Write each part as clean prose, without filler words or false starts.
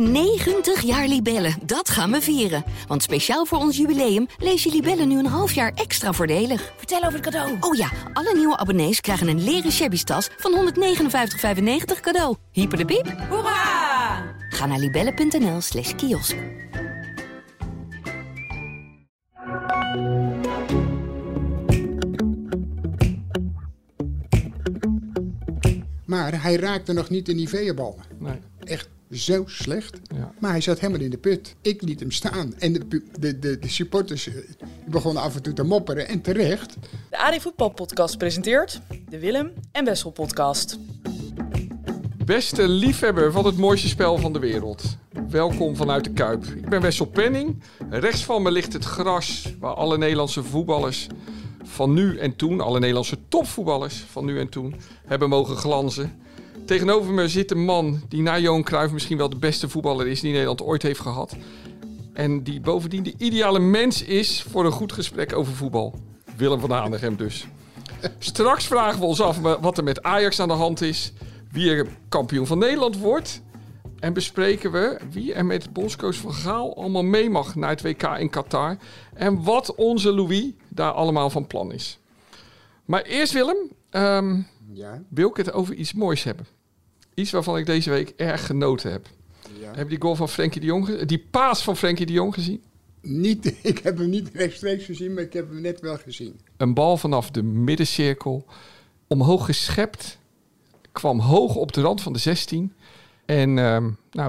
90 jaar Libelle, dat gaan we vieren. Want speciaal voor ons jubileum lees je Libelle nu een half jaar extra voordelig. Vertel over het cadeau. Oh ja, alle nieuwe abonnees krijgen een leren shabby tas van €159,95 cadeau. Hyper de piep. Hoera! Ga naar libelle.nl/kiosk. Maar hij raakte nog niet in die veerballen. Nee. Echt zo slecht. Ja. Maar hij zat helemaal in de put. Ik liet hem staan. En de supporters begonnen af en toe te mopperen. En terecht. De AD Voetbal Podcast presenteert de Willem en Wessel Podcast. Beste liefhebber van het mooiste spel van de wereld. Welkom vanuit de Kuip. Ik ben Wessel Penning. Rechts van me ligt het gras waar alle Nederlandse voetballers van nu en toen, alle Nederlandse topvoetballers van nu en toen, hebben mogen glanzen. Tegenover me zit een man die na Johan Cruijff misschien wel de beste voetballer is die Nederland ooit heeft gehad. En die bovendien de ideale mens is voor een goed gesprek over voetbal. Willem van Hanegem dus. Straks vragen we ons af wat er met Ajax aan de hand is, wie er kampioen van Nederland wordt. En bespreken we wie er met bondscoach Van Gaal allemaal mee mag naar het WK in Qatar. En wat onze Louis daar allemaal van plan is. Maar eerst Willem, wil ik het over iets moois hebben. Iets waarvan ik deze week erg genoten heb. Ja. Heb je die goal van Frenkie de Jong, die paas van Frenkie de Jong gezien? Niet, ik heb hem niet rechtstreeks gezien, maar ik heb hem net wel gezien. Een bal vanaf de middencirkel, omhoog geschept, kwam hoog op de rand van de 16... En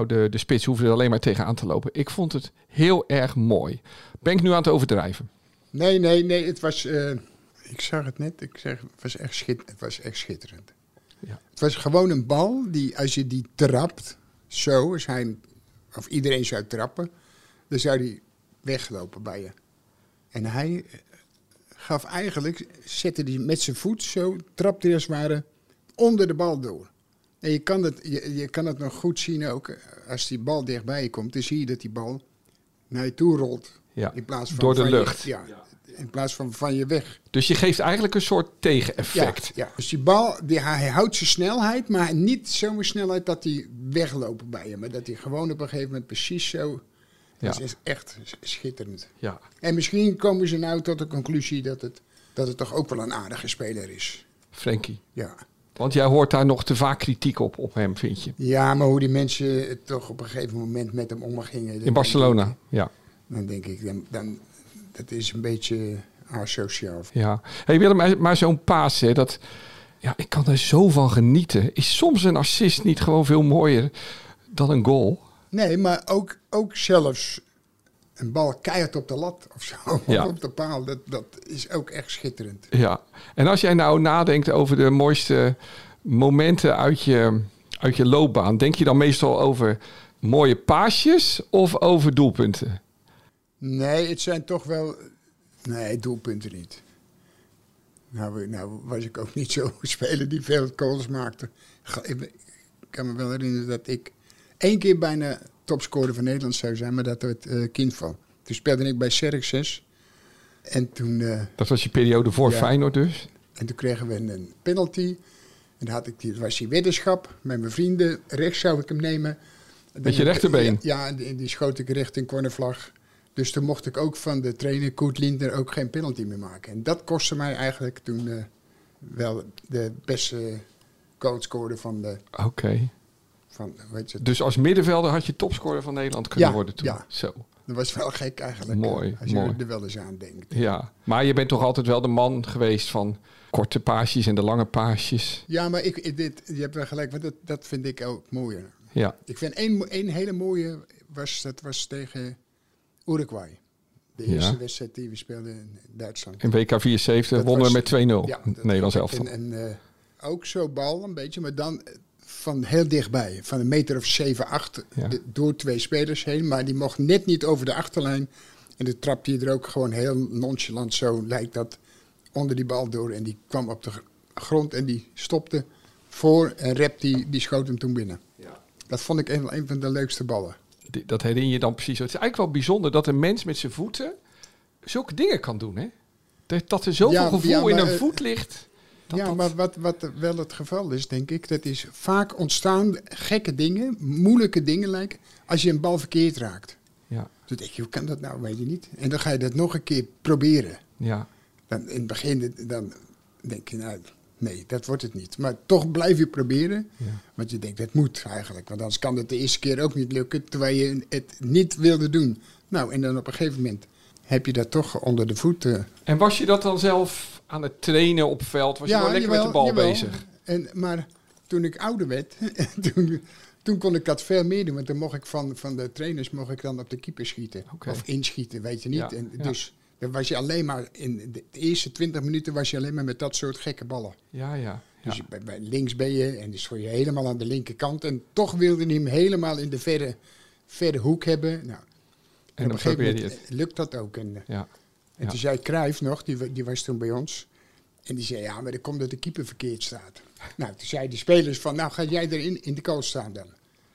de spits hoefde er alleen maar tegenaan te lopen. Ik vond het heel erg mooi. Ben ik nu aan het overdrijven? Nee. Het was... ik zag het net. Het was echt schitterend. Ja. Het was gewoon een bal die, als je die trapt, zo, als hij, of iedereen zou trappen, dan zou die weglopen bij je. En hij gaf eigenlijk, zette die met zijn voet zo, trapte hij als het ware onder de bal door. En je kan het nog goed zien ook. Als die bal dichtbij je komt, dan zie je dat die bal naar je toe rolt. Ja, in plaats van door de lucht. In plaats van je weg. Dus je geeft eigenlijk een soort tegeneffect. Ja. Dus die bal, hij houdt zijn snelheid, maar niet zo'n snelheid dat hij wegloopt bij je. Maar dat hij gewoon op een gegeven moment precies zo... Ja. Dat is echt schitterend. Ja. En misschien komen ze nou tot de conclusie dat het toch ook wel een aardige speler is. Frenkie. Ja. Want jij hoort daar nog te vaak kritiek op hem, vind je? Ja, maar hoe die mensen het toch op een gegeven moment met hem omgingen. In Barcelona, ja. Dan denk ik, dat is een beetje asociaal. Ja, hey Willem, maar zo'n paas, hè, dat, ja, ik kan er zo van genieten. Is soms een assist niet gewoon veel mooier dan een goal? Nee, maar ook zelfs een bal keihard op de lat of zo, ja. Op de paal. Dat is ook echt schitterend. Ja, en als jij nou nadenkt over de mooiste momenten uit je loopbaan, denk je dan meestal over mooie paasjes of over doelpunten? Nee, het zijn toch wel... Nee, doelpunten niet. Nou was ik ook niet zo'n speler die veel goals maakte. Ik kan me wel herinneren dat ik 1 keer bijna topscorer van Nederland zou zijn, maar dat werd kind van. Toen speelde ik bij Serkses. En toen... dat was je periode voor Feyenoord dus? En toen kregen we een penalty. En dan had ik was die weddenschap met mijn vrienden. Rechts zou ik hem nemen. Met je rechterbeen? Ja, en die schoot ik richting cornervlag. Dus toen mocht ik ook van de trainer Koet Lindner ook geen penalty meer maken. En dat kostte mij eigenlijk toen wel de beste goalscorer van de... Oké. Dus als middenvelder had je topscorer van Nederland kunnen worden toen? Ja, zo. Dat was wel gek eigenlijk. Mooi, als je er wel eens aan denkt. Ja, maar je bent toch altijd wel de man geweest van korte paasjes en de lange paasjes? Ja, maar je hebt wel gelijk, want dat vind ik ook mooier. Ja. Ik vind één hele mooie, dat was tegen Uruguay. De eerste wedstrijd die we speelden in Duitsland. In WK 74 wonnen we met 2-0, Nederlands elftal. Ook zo'n bal een beetje, maar dan... Van heel dichtbij, van een meter of 7-8, door 2 spelers heen. Maar die mocht net niet over de achterlijn. En dan trapte hij er ook gewoon heel nonchalant zo, lijkt dat, onder die bal door. En die kwam op de grond en die stopte voor en rept die schoot hem toen binnen. Ja. Dat vond ik een van de leukste ballen. Dat herinner je dan precies. Het is eigenlijk wel bijzonder dat een mens met zijn voeten zulke dingen kan doen, hè? Dat er zoveel gevoel in een voet ligt. Maar wat wel het geval is, denk ik, dat is vaak ontstaan gekke dingen, moeilijke dingen lijken, als je een bal verkeerd raakt. Ja. Dan denk je, hoe kan dat nou? Weet je niet. En dan ga je dat nog een keer proberen. Ja. Dan, in het begin dan denk je, nou, nee, dat wordt het niet. Maar toch blijf je proberen, ja. Want je denkt, dat moet eigenlijk. Want anders kan het de eerste keer ook niet lukken, terwijl je het niet wilde doen. Nou, en dan op een gegeven moment heb je dat toch onder de voeten. En was je dat dan zelf aan het trainen op veld? Was je wel lekker met de bal bezig? En, maar toen ik ouder werd, toen kon ik dat veel meer doen. Want dan mocht ik van de trainers dan op de keeper schieten. Okay. Of inschieten, weet je niet. Ja, en dus dan was je alleen maar in de eerste 20 minuten was je alleen maar met dat soort gekke ballen. Ja. Dus bij links ben je en dus gooi je helemaal aan de linkerkant. En toch wilde hij hem helemaal in de verre hoek hebben. Nou, en op een gegeven moment lukt dat ook. En toen zei Cruijff nog, die was toen bij ons. En die zei, ja, maar dan komt dat de keeper verkeerd staat. Nou, toen zei de spelers van, nou ga jij erin in de goal staan dan.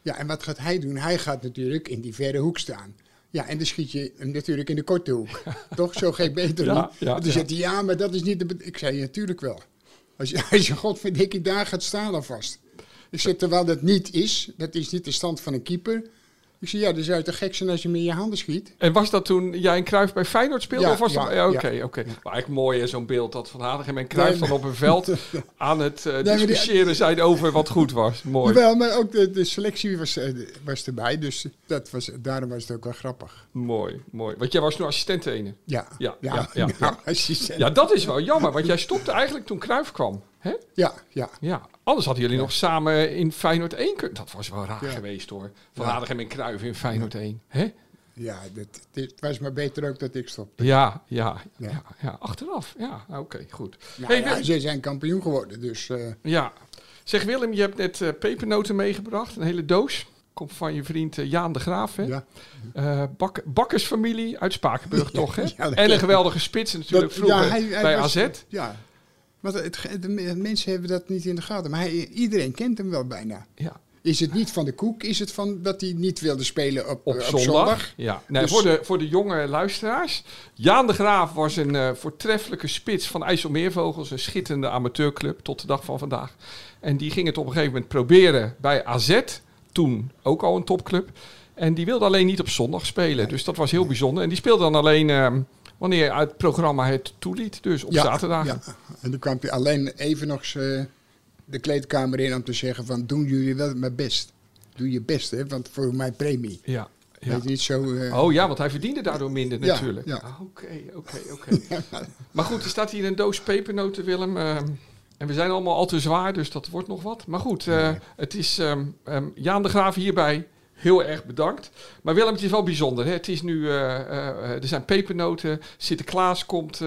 Ja, en wat gaat hij doen? Hij gaat natuurlijk in die verre hoek staan. Ja, en dan schiet je hem natuurlijk in de korte hoek. Toch? Zo geen beter doen. Ja, toen zei hij, ja, maar dat is niet de bedoeling. Ik zei, ja, natuurlijk wel. Als je godverdikkie daar gaat staan alvast. Ik zei, terwijl dat niet is. Dat is niet de stand van een keeper. Ik zei, ja, dan zou je toch gek zijn als je hem in je handen schiet. En was dat toen jij en Cruijff bij Feyenoord speelde? Ja. Maar eigenlijk mooi hè, zo'n beeld dat Van Hanegem en Cruijff dan op een veld aan het discussiëren zijn over wat goed was. Mooi. Wel, maar ook de selectie was erbij, dus daarom was het ook wel grappig. Mooi. Want jij was nu assistent-trainer. Ja. Assistent. Ja, dat is wel jammer, want jij stopte eigenlijk toen Cruijff kwam. Hè? Ja. Anders hadden jullie nog samen in Feyenoord 1 kunnen. Dat was wel raar geweest hoor. Van Hanegem en Cruijff in Feyenoord 1. Hè? Ja, het was maar beter ook dat ik stopte. Ja. Achteraf. Ja, oké, goed. Nou, hey, ze zijn kampioen geworden, dus... Ja. Zeg Willem, je hebt net pepernoten meegebracht. Een hele doos. Komt van je vriend Jan de Graaf, hè? Ja. Bakkersfamilie uit Spakenburg, toch? Hè? Ja, en een geweldige spits natuurlijk vroeger bij AZ. Ja. Want de mensen hebben dat niet in de gaten. Maar iedereen kent hem wel bijna. Ja. Is het niet van de koek? Is het van dat hij niet wilde spelen op zondag? Ja. Nee, dus voor de jonge luisteraars. Jan de Graaf was een voortreffelijke spits van IJsselmeervogels. Een schitterende amateurclub tot de dag van vandaag. En die ging het op een gegeven moment proberen bij AZ. Toen ook al een topclub. En die wilde alleen niet op zondag spelen. Ja. Dus dat was heel bijzonder. En die speelde dan alleen... wanneer het programma het toeliet, dus op zaterdagen. Ja, en toen kwam hij alleen even nog de kleedkamer in om te zeggen van... doen jullie wel mijn best. Doe je best, hè, want voor mijn premie. Ja. Weet je niet zo... want hij verdiende daardoor minder natuurlijk. Oké. Maar goed, er staat hier een doos pepernoten, Willem... En we zijn allemaal al te zwaar, dus dat wordt nog wat. Maar goed, het is Jan de Graaf hierbij... Heel erg bedankt. Maar Willem, het is wel bijzonder. Hè? Het is nu, er zijn pepernoten. Sinterklaas komt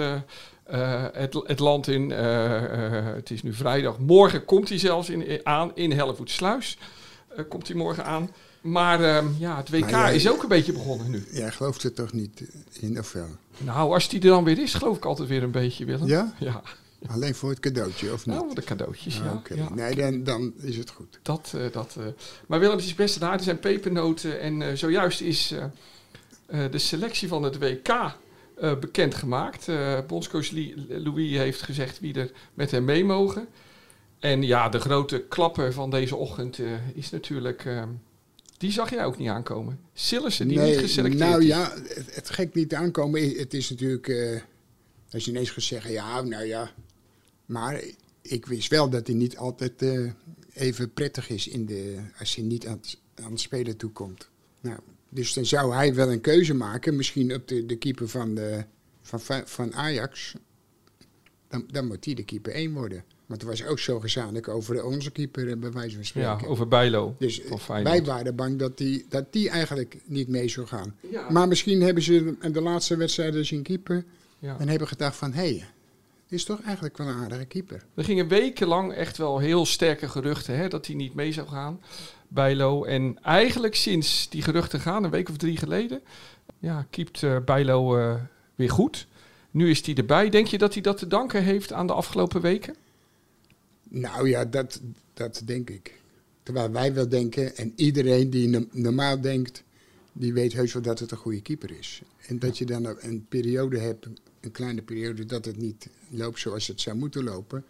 het land in. Het is nu vrijdag. Morgen komt hij zelfs aan in Hellevoetsluis. Komt hij morgen aan. Maar het WK is ook een beetje begonnen nu. Jij gelooft er toch niet in of wel? Nou, als die er dan weer is, geloof ik altijd weer een beetje, Willem. Ja. Alleen voor het cadeautje, of niet? Nou, voor de cadeautjes, Okay. Ja. Nee, dan is het goed. Maar Willem, het is best daar. Er zijn pepernoten. En zojuist is de selectie van het WK bekendgemaakt. Bondscoach Louis heeft gezegd wie er met hem mee mogen. En ja, de grote klapper van deze ochtend is natuurlijk... die zag jij ook niet aankomen. Sillessen, die niet geselecteerd is. Nou ja, het gek niet aankomen. Het is natuurlijk... als je ineens gaat zeggen, maar ik wist wel dat hij niet altijd even prettig is als hij niet aan het spelen toekomt. Nou, dus dan zou hij wel een keuze maken, misschien op de keeper van Ajax. Dan moet hij de keeper 1 worden. Want het was ook zo gezamenlijk over onze keeper, bij wijze van spreken. Ja, over Bijlow. Dus wij waren bang dat die eigenlijk niet mee zou gaan. Ja. Maar misschien hebben ze in de laatste wedstrijden zien keeper... Ja. En hebben gedacht van, dit is toch eigenlijk wel een aardige keeper. Er gingen wekenlang echt wel heel sterke geruchten dat hij niet mee zou gaan, Bijlow. En eigenlijk sinds die geruchten gaan, een week of 3 geleden, keept Bijlow weer goed. Nu is hij erbij. Denk je dat hij dat te danken heeft aan de afgelopen weken? Nou ja, dat denk ik. Terwijl wij wel denken en iedereen die normaal denkt... Die weet heus wel dat het een goede keeper is. En dat je dan een kleine periode, dat het niet loopt zoals het zou moeten lopen.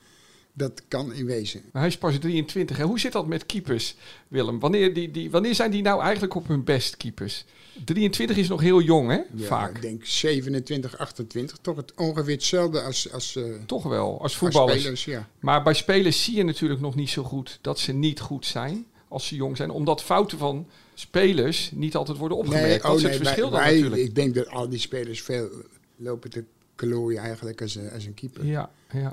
Dat kan in wezen. Maar hij is pas 23. Hè? Hoe zit dat met keepers, Willem? Wanneer zijn die nou eigenlijk op hun best, keepers? 23 is nog heel jong, hè? Ja, vaak. Ik denk 27, 28. Toch ongeveer hetzelfde toch wel, als voetballers. Als spelers, ja. Maar bij spelers zie je natuurlijk nog niet zo goed dat ze niet goed zijn als ze jong zijn. Omdat fouten van spelers niet altijd worden opgemerkt. Nee, dat is het verschil dan natuurlijk. Ik denk dat al die spelers veel lopen te klooien eigenlijk als een keeper. Ja,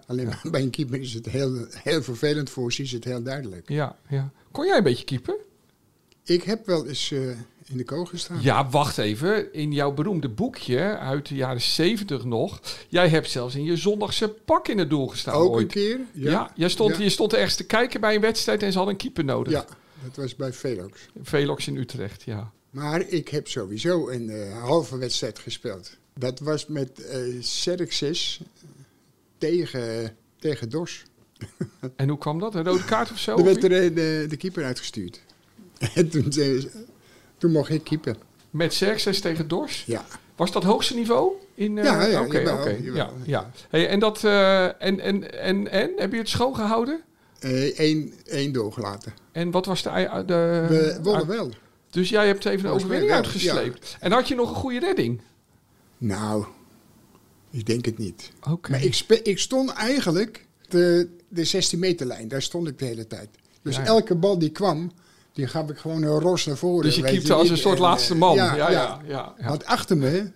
alleen ja. Bij een keeper is het heel, heel vervelend voor ze, is het heel duidelijk. Ja. Kon jij een beetje keeper? Ik heb wel eens in de kool gestaan. Ja, wacht even. In jouw beroemde boekje uit de jaren 70 nog. Jij hebt zelfs in je zondagse pak in het doel gestaan. Ook ooit. Een keer? Ja. Je stond ergens te kijken bij een wedstrijd en ze hadden een keeper nodig. Ja, dat was bij Velox. Velox in Utrecht, ja. Maar ik heb sowieso een halve wedstrijd gespeeld. Dat was met Serkses tegen Dors. En hoe kwam dat? Een rode kaart of zo? Er werd de keeper uitgestuurd. En toen mocht ik keeper. Met Serkses tegen Dors? Ja. Was dat hoogste niveau? Ja. Oké. Ja. Hey, en dat... en? Heb je het schoongehouden? Eén doorgelaten. En wat was de we wonnen wel. Dus jij hebt even een overwinning uitgesleept. Ja. En had je nog een goede redding? Nou, ik denk het niet. Okay. Maar ik stond eigenlijk de 16 meterlijn. Daar stond ik de hele tijd. Dus elke bal die kwam, die gaf ik gewoon een ros naar voren. Dus je keepte als een soort laatste man. Ja. Want achter me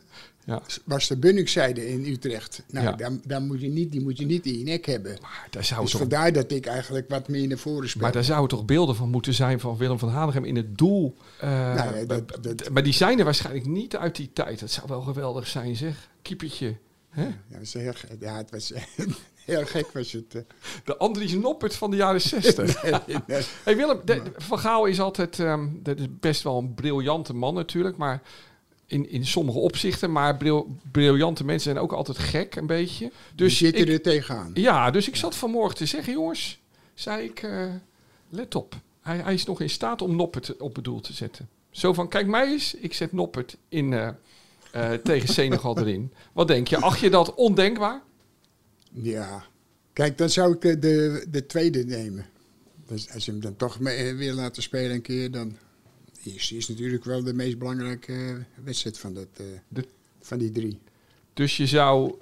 was de Bunningszijde in Utrecht. Nou, daar moet je niet in je nek hebben. Maar daar zou dus vandaar dat ik eigenlijk wat meer naar voren speelde. Maar daar zouden toch beelden van moeten zijn van Willem van Hanegem in het doel. Maar die zijn er waarschijnlijk niet uit die tijd. Dat zou wel geweldig zijn, zeg. Keepertje. Huh? Ja, het was heel gek was het. De Andries Noppert van de jaren 60. Nee. Hey Willem, Van Gaal is altijd dat is best wel een briljante man natuurlijk, maar in sommige opzichten, maar briljante mensen zijn ook altijd gek een beetje. Dus die zitten er tegenaan. Ja, dus ik zat vanmorgen te zeggen, jongens, zei ik, let op. Hij is nog in staat om Noppert op het doel te zetten. Zo van, kijk mij eens, ik zet Noppert in... tegen Senegal erin. Wat denk je? Acht je dat ondenkbaar? Ja. Kijk, dan zou ik de tweede nemen. Dus als je hem dan toch weer laten spelen een keer, dan is natuurlijk wel de meest belangrijke wedstrijd van die drie. Dus je zou...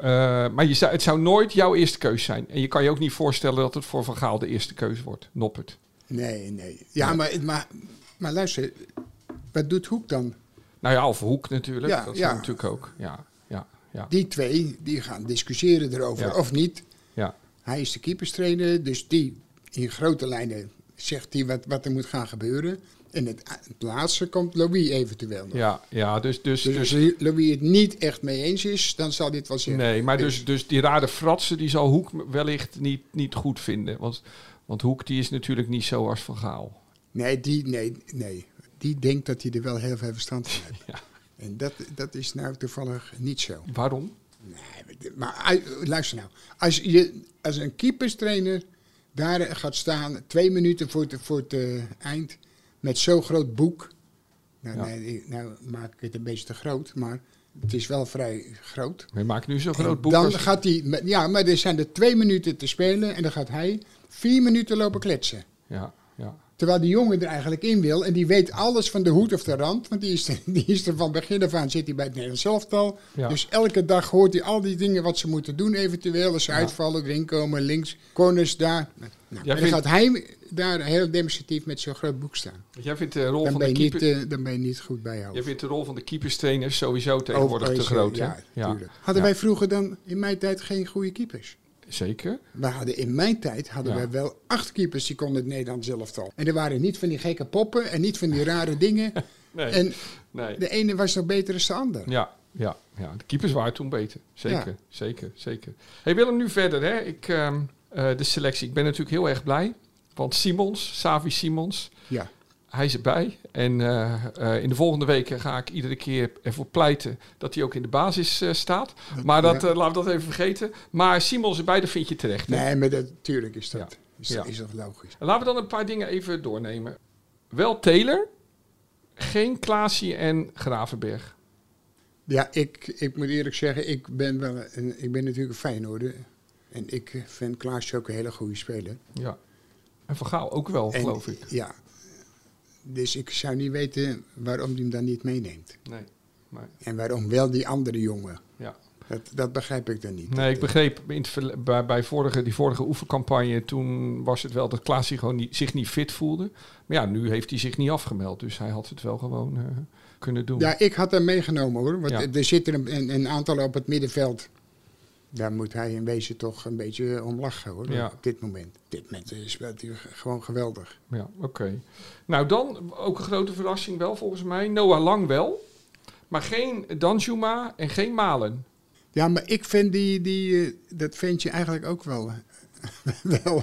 het zou nooit jouw eerste keus zijn. En je kan je ook niet voorstellen dat het voor Van Gaal de eerste keus wordt. Noppert. Nee. Ja, maar luister. Wat doet Hoek dan? Nou ja, of Hoek natuurlijk. Ja, dat zijn natuurlijk ook. Ja. Die twee die gaan discussiëren erover, of niet. Ja. Hij is de keeperstrainer, dus die in grote lijnen zegt hij wat er moet gaan gebeuren. En het laatste komt Louis eventueel nog. Ja, dus als Louis het niet echt mee eens is, dan zal dit wel zeggen. Nee, maar dus die rare fratsen, die zal Hoek wellicht niet goed vinden. Want Hoek die is natuurlijk niet zo als Van Gaal. Nee. Die denkt dat hij er wel heel veel verstand van heeft. Ja. En dat is nou toevallig niet zo. Waarom? Nee, maar luister nou. Als een keeperstrainer daar gaat staan, 2 minuten voor het eind, met zo'n groot boek. Nou, maak ik het een beetje te groot, maar het is wel vrij groot. Maar je maakt nu zo'n groot boek. Dan gaat hij... Ja, maar er zijn er 2 minuten te spelen en dan gaat hij 4 minuten lopen kletsen. Ja. Terwijl die jongen er eigenlijk in wil. En die weet alles van de hoed of de rand. Want die is er van begin af aan, zit hij bij het Nederlands elftal. Ja. Dus elke dag hoort hij al die dingen wat ze moeten doen eventueel. Als ze uitvallen, erin komen, links, corners, daar. Dan gaat hij daar heel demonstratief met zo'n groot boek staan. Jij vindt de rol van de keeper... Dan ben je niet goed bij jou. Jij vindt de rol van de keeperstrainer sowieso tegenwoordig te groot. Ja. Hadden wij vroeger dan in mijn tijd geen goede keepers? Zeker. In mijn tijd hadden wij wel 8 keepers die konden het Nederlands elftal. En er waren niet van die gekke poppen en niet van die rare dingen. Nee. De ene was nog beter dan de ander. Ja. De keepers waren toen beter. Zeker. Hey Willem, nu verder. Hè? De selectie. Ik ben natuurlijk heel erg blij. Want Xavi Simons, hij is erbij. En in de volgende weken ga ik iedere keer ervoor pleiten dat hij ook in de basis staat. Maar laten we dat even vergeten. Maar Simons erbij, dat vind je terecht. Hè? Nee, maar natuurlijk is dat logisch. Laten we dan een paar dingen even doornemen. Wel Taylor, geen Klaasje en Gravenberg. Ja, ik moet eerlijk zeggen, ik ben natuurlijk een Feyenoorder. En ik vind Klaasje ook een hele goede speler. Ja. En Van Gaal ook wel, geloof ik. Ja. Dus ik zou niet weten waarom hij hem dan niet meeneemt. Nee. Maar... En waarom wel die andere jongen. Ja. Dat begrijp ik dan niet. Nee, ik begreep bij die vorige oefencampagne... toen was het wel dat Klaasje gewoon zich niet fit voelde. Maar ja, nu heeft hij zich niet afgemeld. Dus hij had het wel gewoon kunnen doen. Ja, ik had hem meegenomen hoor. Want ja. Er zitten een aantal op het middenveld. Daar moet hij in wezen toch een beetje om lachen hoor. Ja. Op dit moment. Op dit moment speelt hij gewoon geweldig. Ja, oké. Nou dan, ook een grote verrassing wel volgens mij. Noah Lang wel. Maar geen Danjuma en geen Malen. Ja, maar ik vind dat ventje eigenlijk ook wel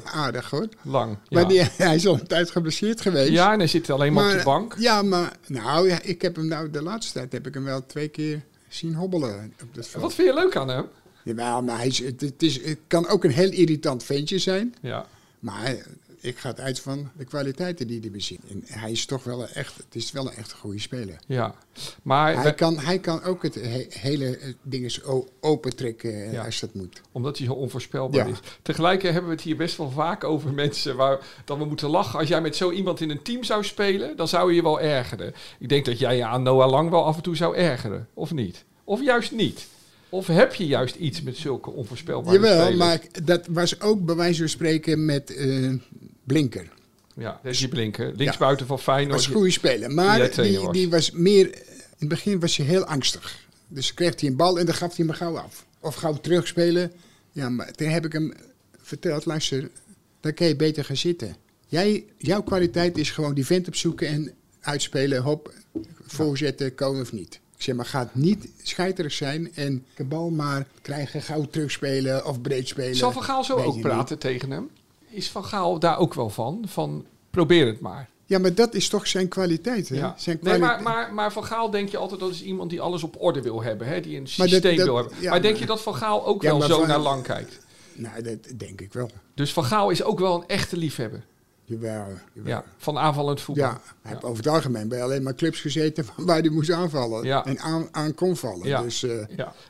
aardig, hoor. Lang, ja. Maar hij is al een tijd geblesseerd geweest. Ja, en hij zit alleen maar op de bank. Ja, maar ik heb hem de laatste tijd wel 2 keer zien hobbelen. Op dat veld. Wat vind je leuk aan hem? Ja, maar het kan ook een heel irritant ventje zijn. Ja. Maar ik ga het uit van de kwaliteiten die hij bezit. En hij is toch wel een echt goede speler. Ja, maar hij kan ook het hele ding eens opentrekken als dat moet. Omdat hij zo onvoorspelbaar is. Tegelijk hebben we het hier best wel vaak over mensen dat we moeten lachen. Als jij met zo iemand in een team zou spelen, dan zou je wel ergeren. Ik denk dat jij je aan Noah Lang wel af en toe zou ergeren. Of niet? Of juist niet? Of heb je juist iets met zulke onvoorspelbare spelers? Jawel, maar dat was ook bij wijze van spreken met Blinker. Ja, dat is die Blinker. Linksbuiten van Feyenoord. Dat was een goede speler. Maar die was meer... In het begin was hij heel angstig. Dus kreeg hij een bal en dan gaf hij hem gauw af. Of gauw terugspelen. Ja, maar toen heb ik hem verteld. Luister, dan kan je beter gaan zitten. Jouw kwaliteit is gewoon die vent opzoeken en uitspelen. Hop, voorzetten, komen of niet. Ik zeg maar, gaat niet scheiterig zijn en de bal maar krijgen, gauw terugspelen of breed spelen. Zal Van Gaal zo ook praten tegen hem? Is Van Gaal daar ook wel van probeer het maar? Ja, maar dat is toch zijn kwaliteit, hè? Ja. Maar Van Gaal denk je altijd dat is iemand die alles op orde wil hebben, hè? Die een systeem wil hebben. Ja, maar denk je dat Van Gaal ook wel zo naar Lang kijkt? Nou, dat denk ik wel. Dus Van Gaal is ook wel een echte liefhebber? Jawel. Ja, van aanvallend voetbal. Ja, hij heeft over het algemeen bij alleen maar clubs gezeten waar hij moest aanvallen en aan kon vallen. Ja. Dus,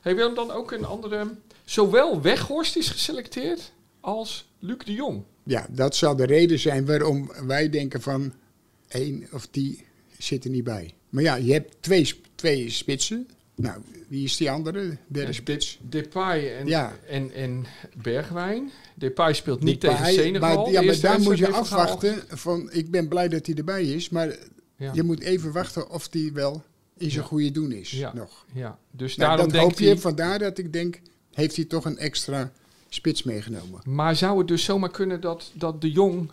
Hey, Willem, dan ook een andere... Zowel Weghorst is geselecteerd als Luc de Jong. Ja, dat zal de reden zijn waarom wij denken van 1 of 10 zit er niet bij. Maar ja, je hebt twee spitsen. Nou, wie is die andere? Derde spits? Depay en Bergwijn. Depay speelt niet tegen Senegal. Maar, maar daar moet je afwachten. Van, ik ben blij dat hij erbij is, maar je moet even wachten of hij wel in zijn goede doen is. Ja. Nog. Ja. Dus nou, daarom dat hoop je, vandaar dat ik denk, heeft hij toch een extra spits meegenomen. Maar zou het dus zomaar kunnen dat de Jong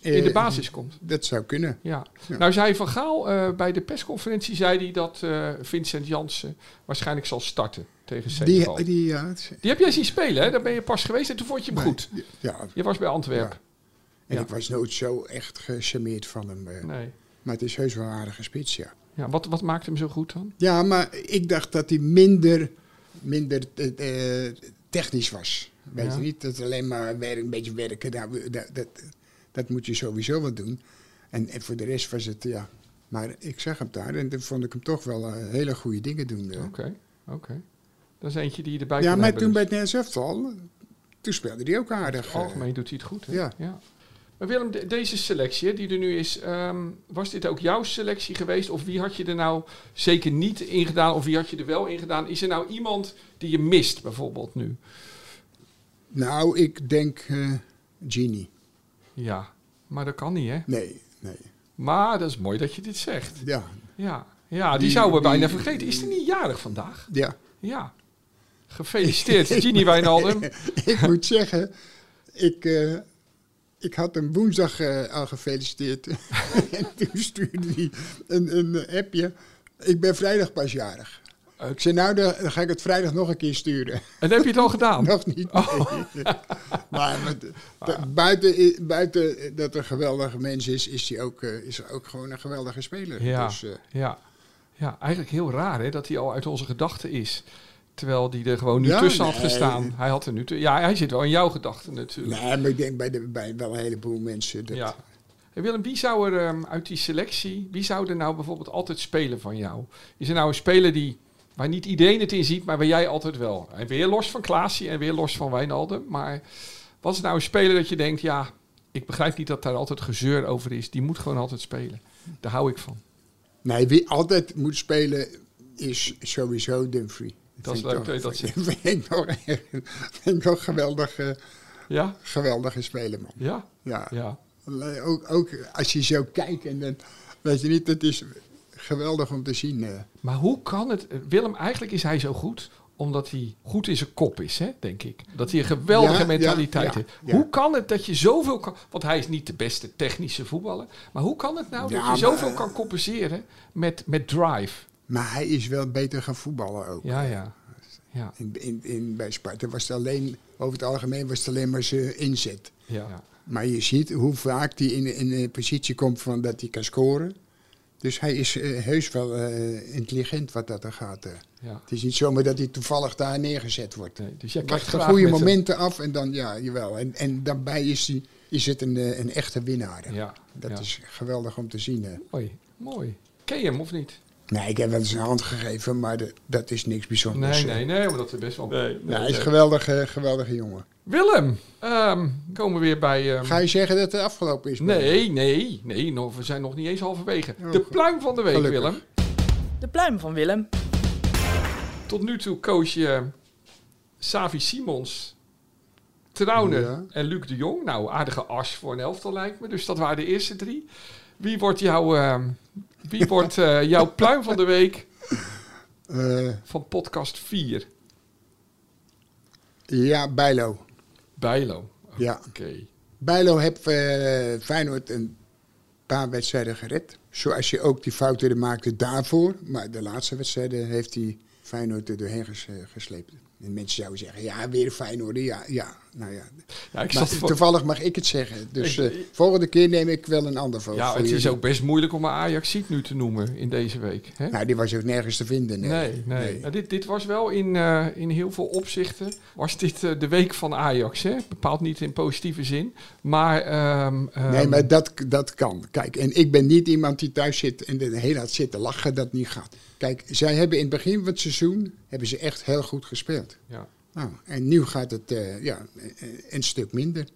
in de basis komt? Dat zou kunnen. Ja. Ja. Nou zei Van Gaal bij de persconferentie zei hij dat Vincent Janssen waarschijnlijk zal starten tegen Senegal. Die heb jij zien spelen, hè? Daar ben je pas geweest en toen vond je hem goed. Ja. Je was bij Antwerpen. Ja. En ik was nooit zo echt gecharmeerd van hem. Nee. Maar het is heus wel een aardige spits, ja. Ja, wat maakt hem zo goed dan? Ja, maar ik dacht dat hij minder technisch was. Weet je niet? Dat alleen maar een beetje werken. Dat moet je sowieso wat doen. En voor de rest was het, ja. Maar ik zag hem daar en toen vond ik hem toch wel hele goede dingen doen. Oké. Dat is eentje die je erbij kan hebben. Ja, maar toen bij het Nederlands elftal, toen speelde hij ook aardig. In het algemeen doet hij het goed, hè? Ja. Maar Willem, deze selectie die er nu is, was dit ook jouw selectie geweest? Of wie had je er nou zeker niet in gedaan? Of wie had je er wel in gedaan? Is er nou iemand die je mist, bijvoorbeeld nu? Nou, ik denk Gini. Ja, maar dat kan niet, hè? Nee. Maar dat is mooi dat je dit zegt. Ja, die zouden we bijna vergeten. Is die niet jarig vandaag? Ja. Gefeliciteerd, Gini Wijnaldum. Ik moet zeggen, ik had hem woensdag al gefeliciteerd. En toen stuurde hij een appje. Ik ben vrijdag pas jarig. Ik zei, nou, dan ga ik het vrijdag nog een keer sturen. En heb je het al gedaan? Nog niet. Oh. Maar buiten dat er een geweldige mens is, is hij ook gewoon een geweldige speler. Ja, dus, eigenlijk heel raar hè, dat hij al uit onze gedachten is. Terwijl hij er gewoon nu tussen had gestaan. Hij had er nu hij zit wel in jouw gedachten natuurlijk. Nee, maar ik denk bij wel een heleboel mensen. Dat... Ja. En Willem, wie zou er uit die selectie, wie zou er nou bijvoorbeeld altijd spelen van jou? Is er nou een speler die... waar niet iedereen het in ziet, maar waar jij altijd wel. En weer los van Klaasje en weer los van Wijnaldum. Maar wat is nou een speler dat je denkt, ja, ik begrijp niet dat daar altijd gezeur over is. Die moet gewoon altijd spelen. Daar hou ik van. Nee, wie altijd moet spelen is sowieso Dumfries. Dat is leuk dat je dat zegt. Vind ik nog geweldige speler, man. Ja. Ook als je zo kijkt en dan weet je niet, het is geweldig om te zien. Maar hoe kan het, Willem, eigenlijk is hij zo goed omdat hij goed in zijn kop is, hè, denk ik. Dat hij een geweldige mentaliteit heeft. Ja. Hoe kan het dat je zoveel kan... Want hij is niet de beste technische voetballer. Maar hoe kan het nou dat je zoveel kan compenseren met drive? Maar hij is wel beter gaan voetballen ook. Ja. Bij Sparta was het alleen... Over het algemeen was het alleen maar zijn inzet. Ja. Maar je ziet hoe vaak hij in een positie komt van dat hij kan scoren. Dus hij is heus wel intelligent wat dat er gaat. Ja. Het is niet zomaar dat hij toevallig daar neergezet wordt. Nee, dus jij wacht goede momenten af en dan, ja, jawel. En daarbij is het een echte winnaar. Ja. Dat is geweldig om te zien. Mooi. Ken je hem of niet? Nee, ik heb wel eens een hand gegeven, maar dat is niks bijzonders. Nee, maar dat is best wel... Hij is een geweldige jongen. Willem, komen we weer bij... Ga je zeggen dat het afgelopen is? Nee, we zijn nog niet eens halverwege. De pluim van de week, gelukkig. Willem. De pluim van Willem. Tot nu toe coach je Xavi Simons, Trauner en Luc de Jong. Nou, aardige as voor een elftal lijkt me. Dus dat waren de eerste drie. Wie wordt jouw pluim van de week van podcast 4? Ja, Bijlow. Okay. Bijlow heeft Feyenoord een paar wedstrijden gered. Zoals je ook die fouten maakte daarvoor. Maar de laatste wedstrijden heeft hij Feyenoord er doorheen gesleept. En mensen zouden zeggen, ja, weer Feyenoord, ja. Nou ja. Toevallig mag ik het zeggen. Dus volgende keer neem ik wel een ander voor. Ja, het is ook best moeilijk om een Ajax-ziet nu te noemen in deze week. Hè? Nou, die was ook nergens te vinden. Nee. Nou, dit was wel in heel veel opzichten was dit de week van Ajax. Hè? Bepaald niet in positieve zin. Maar, nee, maar dat kan. Kijk, en ik ben niet iemand die thuis zit en de hele tijd zit te lachen dat niet gaat. Kijk, zij hebben in het begin van het seizoen hebben ze echt heel goed gespeeld. Ja. Nou, en nu gaat het een stuk minder.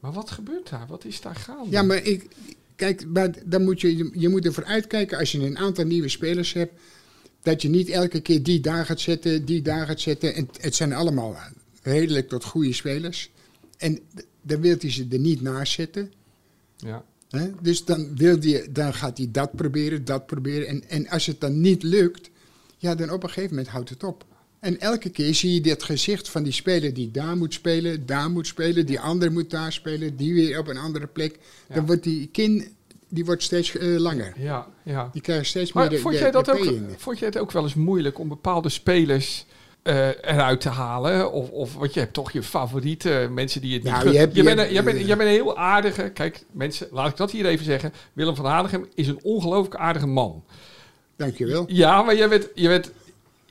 Maar wat gebeurt daar? Wat is daar gaande? Ja, maar dan moet je moet ervoor uitkijken als je een aantal nieuwe spelers hebt, dat je niet elke keer die daar gaat zetten. En het zijn allemaal redelijk tot goede spelers. En dan wil hij ze er niet naast zetten. Ja. He? Dus dan gaat hij dat proberen. En als het dan niet lukt, ja, dan op een gegeven moment houdt het op. En elke keer zie je dit gezicht van die speler die daar moet spelen, die ander moet daar spelen, die weer op een andere plek. Ja. Dan wordt die kin, die wordt steeds langer. Ja. Die krijgt steeds meer vond jij het ook wel eens moeilijk om bepaalde spelers eruit te halen? Of want je hebt toch je favoriete mensen die het niet... Jij bent een heel aardige... Kijk, mensen, laat ik dat hier even zeggen. Willem van Hanegem is een ongelooflijk aardige man. Dank je wel. Ja, maar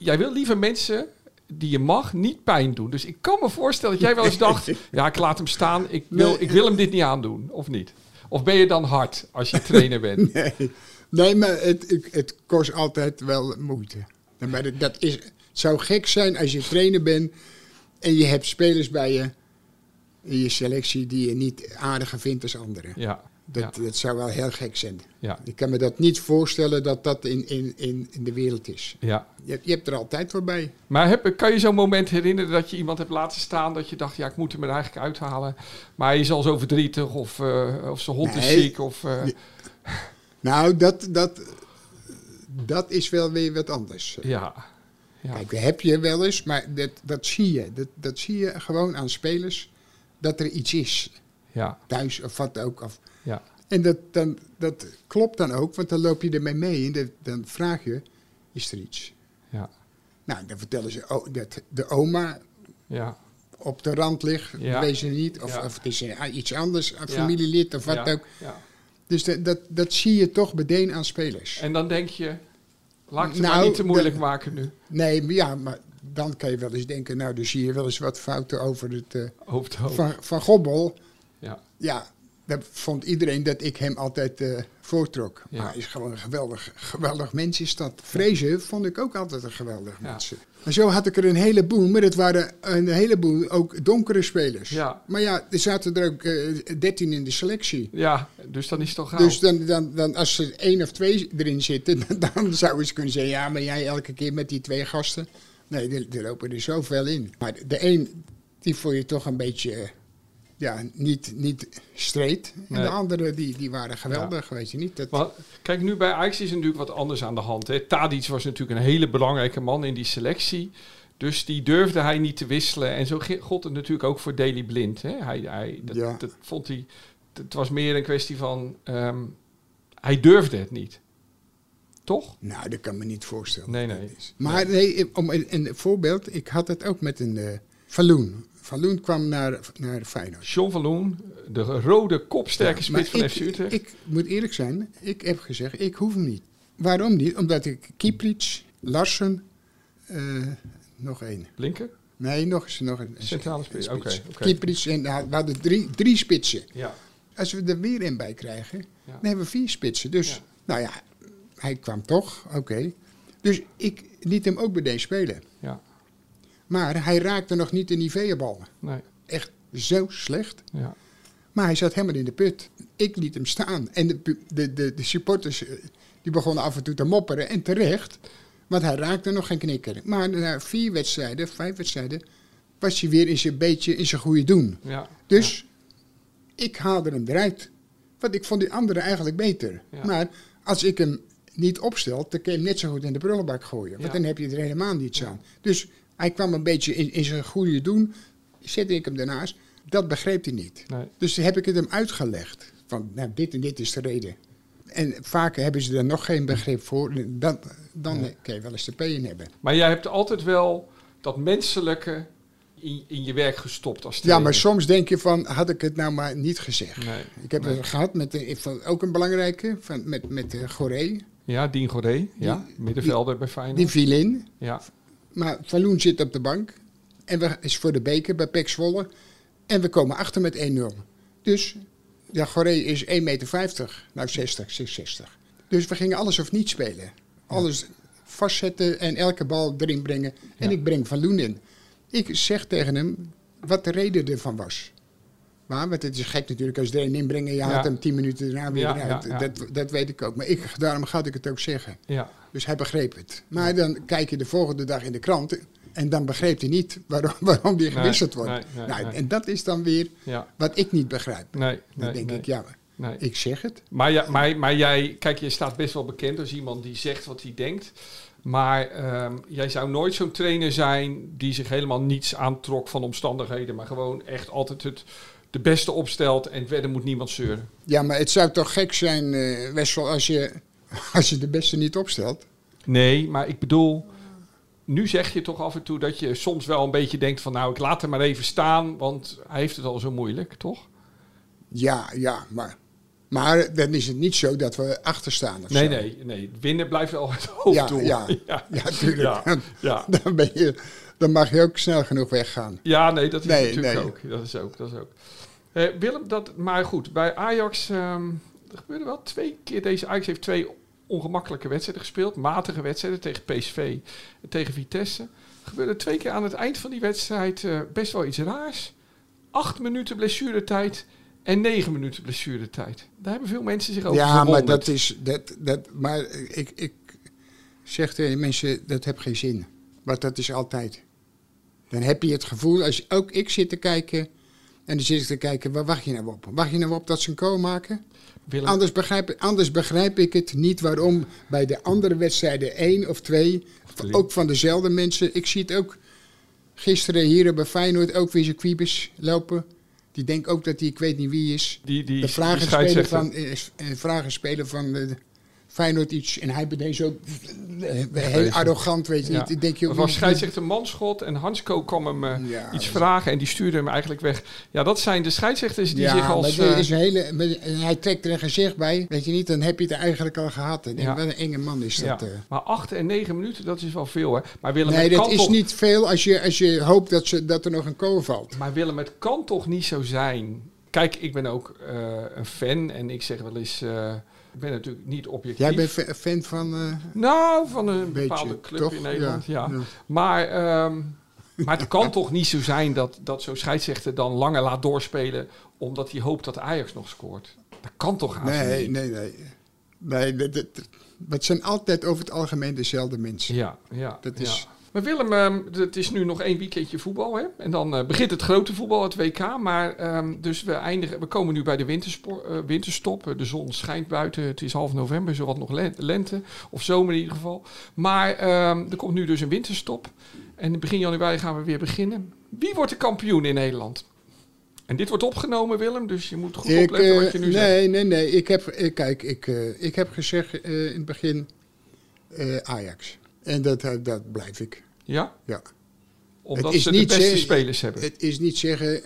jij wil liever mensen die je mag niet pijn doen. Dus ik kan me voorstellen dat jij wel eens dacht... ja, ik laat hem staan, ik wil hem dit niet aandoen, of niet? Of ben je dan hard als je trainer bent? Nee, maar het kost altijd wel moeite. Maar het zou gek zijn als je trainer bent... en je hebt spelers bij je in je selectie die je niet aardiger vindt als anderen. Ja. Dat zou wel heel gek zijn. Ja. Ik kan me dat niet voorstellen dat in de wereld is. Ja. Je hebt er altijd voor bij. Maar kan je zo'n moment herinneren dat je iemand hebt laten staan... dat je dacht, ja, ik moet hem er eigenlijk uithalen... maar hij is al zo verdrietig of zijn hond is ziek? Nou, dat is wel weer wat anders. Ja. Kijk, dat heb je wel eens, maar dat zie je. Dat zie je gewoon aan spelers dat er iets is. Ja. Thuis of wat ook. Ja. En dat klopt dan ook, want dan loop je ermee mee en dan vraag je, is er iets? Ja. Nou, dan vertellen ze dat de oma op de rand ligt, weet ze niet. Of het is iets anders, een familielid of wat ook. Ja. Dus dat zie je toch meteen aan spelers. En dan denk je, laat ik het maar niet te moeilijk maken nu. Nee, maar... Dan kan je wel eens denken, nou, dus zie je wel eens wat fouten over het van Gobbel. Ja. Ja, dat vond iedereen dat ik hem altijd voortrok. Ja. Maar hij is gewoon een geweldig mens is dat. Vrezen vond ik ook altijd een geweldig mens. En zo had ik er een heleboel, maar het waren een heleboel ook donkere spelers. Ja. Maar ja, er zaten er ook 13 in de selectie. Ja, dus dan is het toch gaaf. Dus dan als er 1 of 2 erin zitten, dan zou je eens kunnen zeggen... ja, maar jij elke keer met die 2 gasten... Nee, er lopen er zoveel in. Maar de een, die vond je toch een beetje... Ja, niet straight. En nee. De anderen, die waren geweldig, weet je niet. Dat... Maar, kijk, nu bij Ajax is natuurlijk wat anders aan de hand. Hè. Tadić was natuurlijk een hele belangrijke man in die selectie. Dus die durfde hij niet te wisselen. En zo gold het natuurlijk ook voor Daley Blind. Hè. Dat vond hij... Het was meer een kwestie van... hij durfde het niet. Toch? Nou, dat kan me niet voorstellen. Nee. Maar nee, om een voorbeeld. Ik had het ook met een... Falloon. Falloon kwam naar Feyenoord. John Falloon, de rode kopsterke spits van FC Utrecht. Ik moet eerlijk zijn, ik heb gezegd, ik hoef hem niet. Waarom niet? Omdat ik Kieprits, Larsen, nog 1. Blinker? Nee, nog een centrale spits. Okay. Kieprits, en we hadden 3 spitsen. Ja. Als we er weer 1 bij krijgen, dan hebben we 4 spitsen. Dus, nou ja, hij kwam toch, oké. Dus ik liet hem ook bij deze spelen. Ja. Maar hij raakte nog niet in die veeënballen. Nee. Echt zo slecht. Ja. Maar hij zat helemaal in de put. Ik liet hem staan. En de supporters die begonnen af en toe te mopperen. En terecht. Want hij raakte nog geen knikker. Maar na 4 wedstrijden, 5 wedstrijden... was hij weer in zijn beetje in zijn goede doen. Ja. Dus ik haalde hem eruit. Want ik vond die anderen eigenlijk beter. Ja. Maar als ik hem niet opstel... dan kun je hem net zo goed in de prullenbak gooien. Want dan heb je er helemaal niets aan. Dus... Hij kwam een beetje in zijn goede doen. Zette ik hem daarnaast. Dat begreep hij niet. Nee. Dus heb ik het hem uitgelegd. Van, nou, dit en dit is de reden. En vaak hebben ze er nog geen begrip voor. Dan kun je wel eens de P in hebben. Maar jij hebt altijd wel dat menselijke in je werk gestopt. Als trainer. Ja, maar soms denk je van, had ik het nou maar niet gezegd. Nee. Ik heb het gehad met ook een belangrijke, met Goré. Ja, Dien Goré. Ja, middenvelder bij Feyenoord. Die viel in. Ja. Maar Falloon zit op de bank. En is voor de beker bij PEC Zwolle. En we komen achter met 1-0. Dus, ja, Goré is 1,50 meter. Nou, 60. Dus we gingen alles of niet spelen. Ja. Alles vastzetten en elke bal erin brengen. En ik breng Falloon in. Ik zeg tegen hem wat de reden ervan was. Maar, want het is gek natuurlijk als de een inbrengen. Je haalt hem 10 minuten daarna weer eruit. Ja. Dat weet ik ook. Maar daarom ga ik het ook zeggen. Ja. Dus hij begreep het. Maar dan kijk je de volgende dag in de krant. En dan begreep hij niet waarom die gewisseld wordt. Nee. En dat is dan weer wat ik niet begrijp. Dan denk ik, ik zeg het. Maar jij, kijk, je staat best wel bekend als iemand die zegt wat hij denkt. Maar jij zou nooit zo'n trainer zijn die zich helemaal niets aantrok van omstandigheden. Maar gewoon echt altijd het... de beste opstelt en verder moet niemand zeuren. Ja, maar het zou toch gek zijn, Wessel, als je de beste niet opstelt? Nee, maar ik bedoel... Nu zeg je toch af en toe dat je soms wel een beetje denkt van... nou, ik laat hem maar even staan, want hij heeft het al zo moeilijk, toch? Ja, maar dan is het niet zo dat we achterstaan of zo. Nee, winnen blijft wel het hoofddoel. Ja, natuurlijk. Ja. Dan ben je... Dan mag je ook snel genoeg weggaan. Ja, nee, dat is natuurlijk ook. Dat is ook. Willem, maar goed, bij Ajax er gebeurde wel 2 keer. Deze Ajax heeft 2 ongemakkelijke wedstrijden gespeeld. Matige wedstrijden tegen PSV en tegen Vitesse. Er gebeurde 2 keer aan het eind van die wedstrijd best wel iets raars. 8 minuten blessuretijd en 9 minuten blessuretijd. Daar hebben veel mensen zich over verwonderd. Ja, maar dat is... Maar ik zeg tegen mensen, dat heb geen zin. Want dat is altijd... Dan heb je het gevoel, als ook ik zit te kijken... en dan zit ik te kijken, waar wacht je nou op? Wacht je nou op dat ze een goal maken? Anders begrijp ik het niet waarom bij de andere wedstrijden 1 of 2... ook van dezelfde mensen. Ik zie het ook gisteren hier bij Feyenoord ook weer zijn kwiebes lopen. Die denkt ook dat hij, ik weet niet wie is. Die vragenspeler van... Feyenoord iets, en hij bedenkt zo heel arrogant, weet je niet. Denk je, dat was scheidsrechter Manschot en Hansko kwam hem iets vragen en die stuurde hem eigenlijk weg. Ja, dat zijn de scheidsrechters die zich als... hij trekt er een gezicht bij, weet je niet, dan heb je het eigenlijk al gehad. Wat een enge man is dat. Ja. Maar 8 en 9 minuten, dat is wel veel, hè. Maar Willem, nee, dat is niet veel als je hoopt dat er nog een goal valt. Maar Willem, het kan toch niet zo zijn Kijk, ik ben ook een fan en ik zeg wel eens... ik ben natuurlijk niet objectief. Jij bent fan van... van een bepaalde club toch? In Nederland. Ja. Maar het kan toch niet zo zijn dat zo'n scheidsrechter dan langer laat doorspelen... omdat hij hoopt dat Ajax nog scoort. Dat kan toch haast niet? Nee, het zijn altijd over het algemeen dezelfde mensen. Ja. Maar Willem, het is nu nog 1 weekendje voetbal, hè? En dan begint het grote voetbal, het WK. Maar dus we komen nu bij de winterstop. De zon schijnt buiten. Het is half november, zowat nog lente. Of zomer in ieder geval. Maar er komt nu dus een winterstop. En begin januari gaan we weer beginnen. Wie wordt de kampioen in Nederland? En dit wordt opgenomen, Willem, dus je moet goed opletten wat je nu zegt. Nee. Ik heb gezegd in het begin Ajax. En dat blijf ik. Ja? Ja. Omdat ze de beste spelers hebben. Het is niet zeggen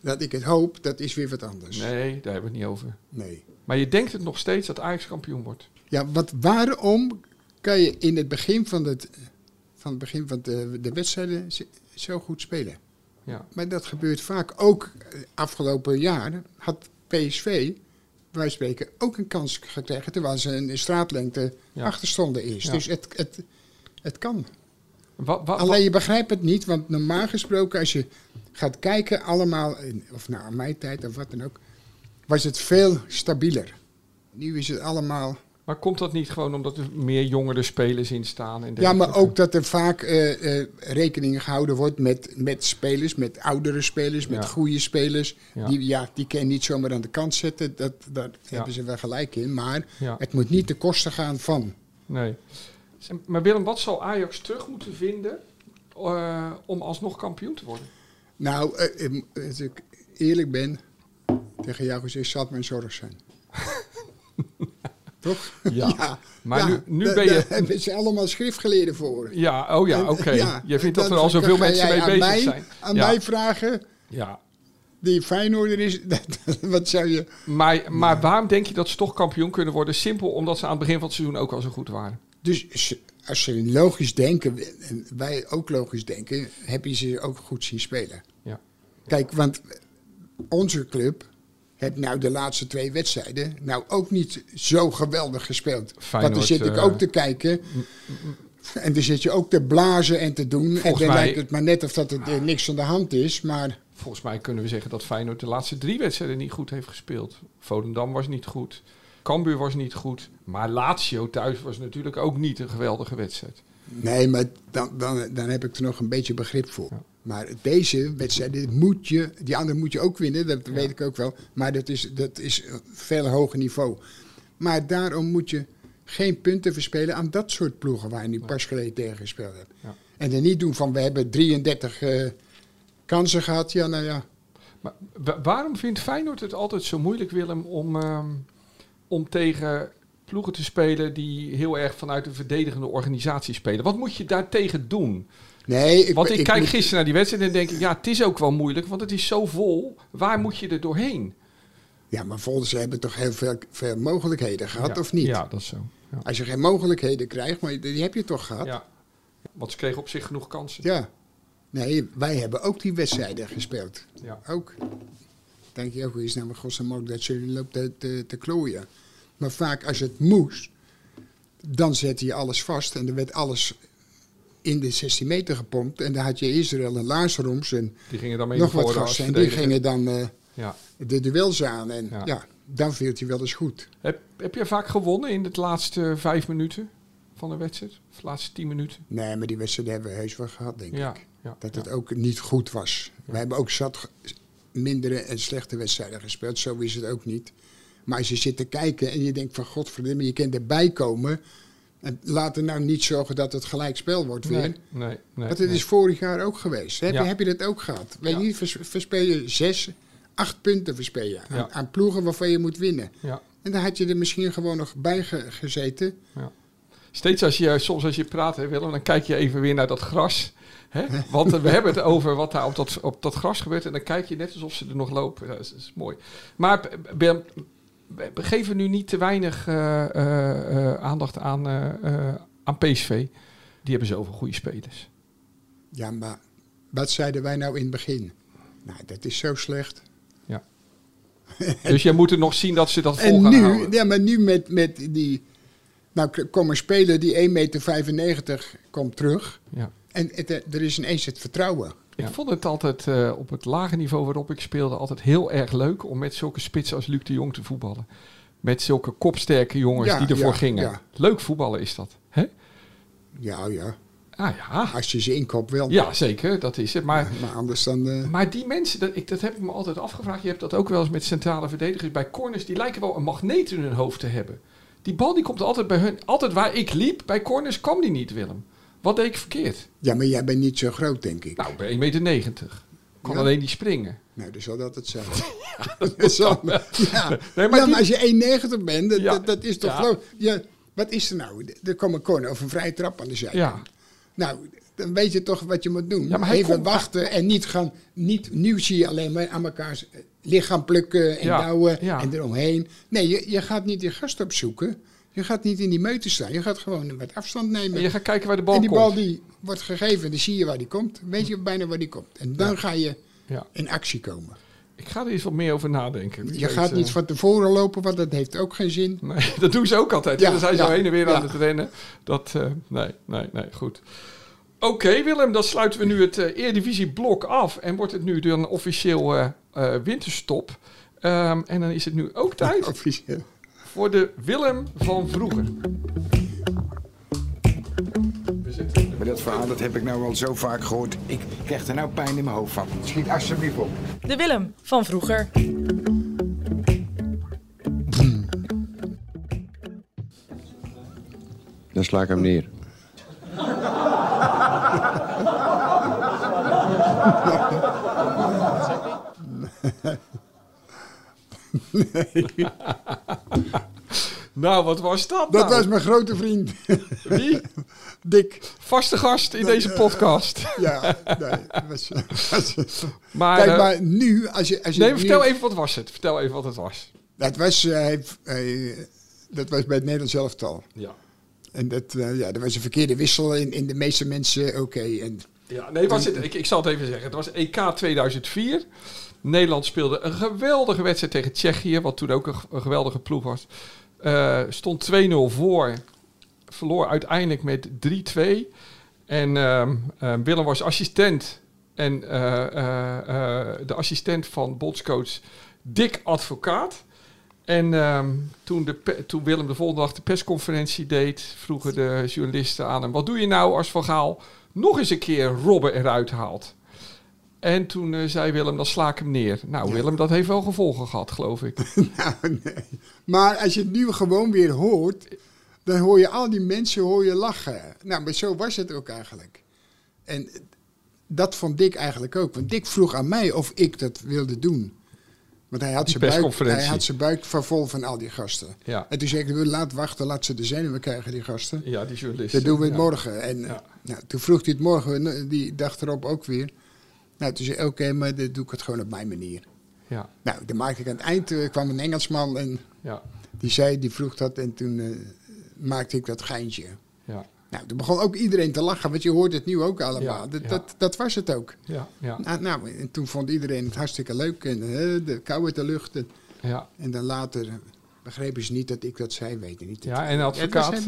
dat ik het hoop, dat is weer wat anders. Nee, daar hebben we het niet over. Nee. Maar je denkt het nog steeds dat Ajax kampioen wordt. Ja, waarom kan je in het begin van de wedstrijden zo goed spelen? Ja. Maar dat gebeurt vaak. Ook afgelopen jaar had PSV, wij spreken, ook een kans gekregen... terwijl ze een straatlengte achterstonden eerst. Ja. Dus het kan. Alleen je begrijpt het niet, want normaal gesproken... als je gaat kijken allemaal, of naar mijn tijd of wat dan ook... was het veel stabieler. Nu is het allemaal... Maar komt dat niet gewoon omdat er meer jongere spelers in staan? Ja, maar ook dat er vaak rekening gehouden wordt met spelers, met oudere spelers, met goede spelers. Ja. Die kan je niet zomaar aan de kant zetten, daar hebben ze wel gelijk in. Maar het moet niet ten koste gaan van. Nee. Maar Willem, wat zal Ajax terug moeten vinden om alsnog kampioen te worden? Nou, als ik eerlijk ben, tegen jou gezegd, zal het mijn zorg zijn. Toch? Ja. Maar ja, nu ben je... Daar zijn allemaal schriftgeleerden voor. Ja, oké. Ja, je vindt dat er al zoveel mensen mee bezig zijn. Aan mij vragen, die Feyenoorder is, wat zou je... Maar waarom denk je dat ze toch kampioen kunnen worden? Simpel omdat ze aan het begin van het seizoen ook al zo goed waren. Dus als ze logisch denken, en wij ook logisch denken, heb je ze ook goed zien spelen. Ja. Kijk, want onze club... heb nou de laatste 2 wedstrijden nou ook niet zo geweldig gespeeld. Feyenoord, want dan zit ik ook te kijken. En dan zit je ook te blazen en te doen. En dan lijkt het maar net of dat er niks aan de hand is. Maar volgens mij kunnen we zeggen dat Feyenoord de laatste 3 wedstrijden niet goed heeft gespeeld. Volendam was niet goed. Cambuur was niet goed. Maar Lazio thuis was natuurlijk ook niet een geweldige wedstrijd. Nee, maar dan heb ik er nog een beetje begrip voor. Ja. Maar deze wedstrijden moet je... Die andere moet je ook winnen, dat weet ik ook wel. Maar dat is een veel hoger niveau. Maar daarom moet je geen punten verspelen aan dat soort ploegen... waar je nu pas geleden tegen gespeeld hebt. Ja. En dan niet doen van we hebben 33 kansen gehad. Ja, nou ja. Maar waarom vindt Feyenoord het altijd zo moeilijk, Willem... om tegen ploegen te spelen die heel erg vanuit een verdedigende organisatie spelen? Wat moet je daartegen doen? Nee, want ik kijk gisteren naar die wedstrijd en denk ik... ja, het is ook wel moeilijk, want het is zo vol. Waar moet je er doorheen? Ja, maar ze hebben toch heel veel mogelijkheden gehad, of niet? Ja, dat is zo. Ja. Als je geen mogelijkheden krijgt, maar die heb je toch gehad? Ja, want ze kregen op zich genoeg kansen. Ja. Nee, wij hebben ook die wedstrijden gespeeld. Ja. Ook. Denk je ook, is nou maar godsdank dat ze loopt te klooien. Maar vaak als het moest, dan zette je alles vast en er werd alles... in de 16 meter gepompt. En daar had je Israël en Lazaroms en die gingen dan mee nog wat gasten. En die gingen dan de duels aan. En dan viel hij wel eens goed. Heb je vaak gewonnen in het laatste 5 minuten van de wedstrijd? Of de laatste 10 minuten? Nee, maar die wedstrijd hebben we heus wel gehad, denk ik. Ja, dat het ook niet goed was. Ja. We hebben ook zat mindere en slechte wedstrijden gespeeld. Zo is het ook niet. Maar als je zit te kijken en je denkt van godverdomme, je kan erbij komen... En laat er nou niet zorgen dat het gelijkspel wordt weer. Nee, want het is vorig jaar ook geweest. Heb je dat ook gehad? Weet je, verspeel je 6, 8 punten aan ploegen waarvan je moet winnen. Ja. En dan had je er misschien gewoon nog bij gezeten. Ja. Steeds als je praat, hè, Willem, dan kijk je even weer naar dat gras. Hè? Want we hebben het over wat daar op dat gras gebeurt. En dan kijk je net alsof ze er nog lopen. Dat is mooi. Maar we geven nu niet te weinig aandacht aan PSV. Die hebben zoveel goede spelers. Ja, maar wat zeiden wij nou in het begin? Nou, dat is zo slecht. Ja. Dus jij moet het nog zien dat ze dat vol gaan houden. Ja, maar nu met die... Nou, kom een speler die 1,95 meter komt terug. Ja. En er is ineens het vertrouwen. Ja. Ik vond het altijd op het lage niveau waarop ik speelde... altijd heel erg leuk om met zulke spitsen als Luc de Jong te voetballen. Met zulke kopsterke jongens die ervoor gingen. Ja. Leuk voetballen is dat. Hè? Ja, ja. Ah, ja. Als je ze inkoopt wel. Ja, zeker. Dat is het. Maar, ja, maar anders dan... Maar die mensen, dat heb ik me altijd afgevraagd. Je hebt dat ook wel eens met centrale verdedigers. Bij corners, die lijken wel een magneet in hun hoofd te hebben. Die bal die komt altijd bij hun. Altijd waar ik liep, bij corners kwam die niet, Willem. Wat deed ik verkeerd? Ja, maar jij bent niet zo groot, denk ik. Nou, bij 1,90 meter. Kan alleen niet springen. Nou, dus zal dat hetzelfde. Maar als je 1,90 bent, dat is toch groot. Ja, wat is er nou? Er komt een corner of een vrije trap aan de zijkant. Ja. Nou, dan weet je toch wat je moet doen. Ja, even wachten en niet gaan... Nu zie je alleen maar aan elkaars lichaam plukken en douwen en eromheen. Nee, je gaat niet je gast opzoeken. Je gaat niet in die meute staan. Je gaat gewoon wat afstand nemen. En je gaat kijken waar de bal komt. En die bal die wordt gegeven, dan zie je waar die komt. Weet je bijna waar die komt. En dan ga je in actie komen. Ik ga er eens wat meer over nadenken. Je gaat niet van tevoren lopen, want dat heeft ook geen zin. Nee, dat doen ze ook altijd. Ja, dan zijn ze heen en weer aan het rennen. Dat, nee, goed. Oké, Willem, dan sluiten we nu het Eredivisie-blok af. En wordt het nu dan officieel winterstop. En dan is het nu ook tijd voor de Willem van vroeger. Maar dat verhaal, dat heb ik nou al zo vaak gehoord. Ik krijg er nou pijn in mijn hoofd van. Schiet alsjeblieft op. De Willem van vroeger. Dan sla ik hem neer. Nee. Nou, wat was dat? Dat was mijn grote vriend. Wie? Dick. Vaste gast in deze podcast. Ja, nee. Maar, kijk, maar nu... vertel even wat was het. Vertel even wat het was. Dat was bij het Nederlands elftal. Ja. En dat was een verkeerde wissel in de meeste mensen. Ik zal het even zeggen. Het was EK 2004... Nederland speelde een geweldige wedstrijd tegen Tsjechië, wat toen ook een geweldige ploeg was. Stond 2-0 voor, verloor uiteindelijk met 3-2. En Willem was assistent. En de assistent van bondscoach Dick Advocaat. En toen Willem de volgende dag de persconferentie deed, vroegen de journalisten aan hem: wat doe je nou als Van Gaal nog eens een keer Robben eruit haalt? En toen zei Willem, dan sla ik hem neer. Nou, Willem, dat heeft wel gevolgen gehad, geloof ik. Nou, nee. Maar als je het nu gewoon weer hoort, dan hoor je al die mensen lachen. Nou, maar zo was het ook eigenlijk. En dat vond Dick eigenlijk ook. Want Dick vroeg aan mij of ik dat wilde doen. Want hij had zijn buik van vol van al die gasten. Ja. En toen zei ik, laat wachten, laat ze er zijn en we krijgen die gasten. Ja, die journalisten. Dat doen we het morgen. En toen vroeg hij het morgen, die dag erop ook weer. Nou, toen zei ik, oké, maar dan doe ik het gewoon op mijn manier. Ja. Nou, dan maakte ik aan het eind, kwam een Engelsman en die vroeg dat en toen maakte ik dat geintje. Ja. Nou, toen begon ook iedereen te lachen, want je hoort het nu ook allemaal. Ja, dat was het ook. Ja, ja. Nou, en toen vond iedereen het hartstikke leuk en de kou uit de lucht. En dan later begrepen ze niet dat ik dat zei, weten niet. Ja, en advocaat